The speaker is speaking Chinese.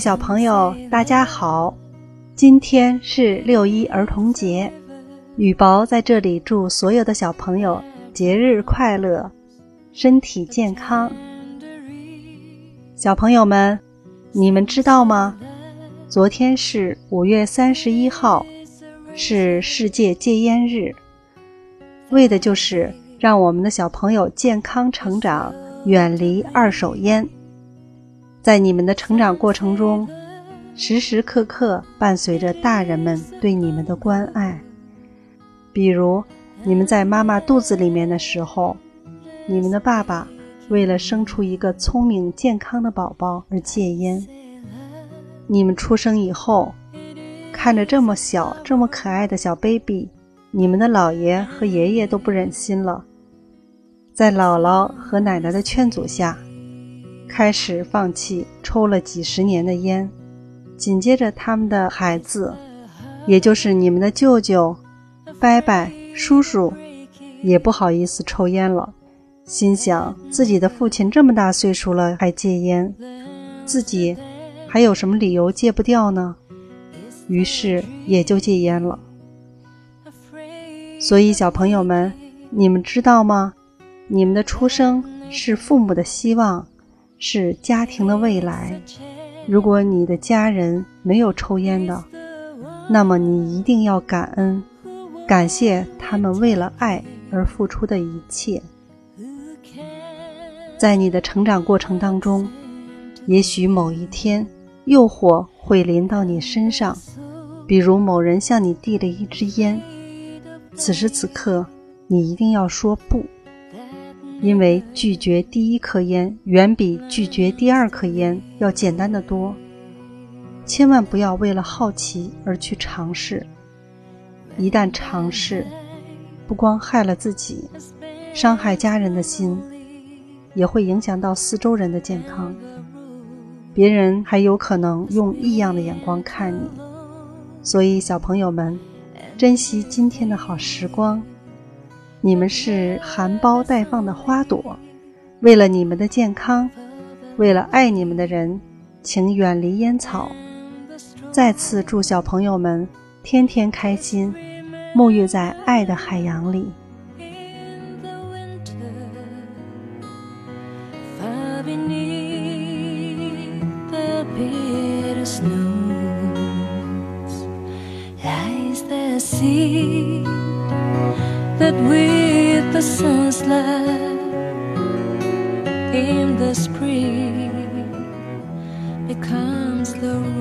位小朋友，大家好！今天是6·1儿童节，雨雹在这里祝所有的小朋友节日快乐，身体健康。小朋友们，你们知道吗？昨天是5月31号，是世界戒烟日，为的就是让我们的小朋友健康成长，远离二手烟。在你们的成长过程中，时时刻刻伴随着大人们对你们的关爱。比如，你们在妈妈肚子里面的时候，你们的爸爸为了生出一个聪明健康的宝宝而戒烟。你们出生以后，看着这么小、这么可爱的小 baby， 你们的姥爷和爷爷都不忍心了，在姥姥和奶奶的劝阻下，开始放弃抽了几十年的烟。紧接着他们的孩子，也就是你们的舅舅、伯伯、叔叔，也不好意思抽烟了，心想自己的父亲这么大岁数了还戒烟，自己还有什么理由戒不掉呢？于是也就戒烟了。所以小朋友们，你们知道吗？你们的出生是父母的希望，是家庭的未来。如果你的家人没有抽烟的，那么你一定要感恩，感谢他们为了爱而付出的一切。在你的成长过程当中，也许某一天诱惑会临到你身上，比如某人向你递了一支烟，此时此刻你一定要说不，因为拒绝第一颗烟远比拒绝第二颗烟要简单得多。千万不要为了好奇而去尝试，一旦尝试，不光害了自己，伤害家人的心，也会影响到四周人的健康，别人还有可能用异样的眼光看你。所以小朋友们，珍惜今天的好时光，你们是含苞待放的花朵，为了你们的健康，为了爱你们的人，请远离烟草。再次祝小朋友们天天开心，沐浴在爱的海洋里。That with the sun's light in the spring becomes the rain.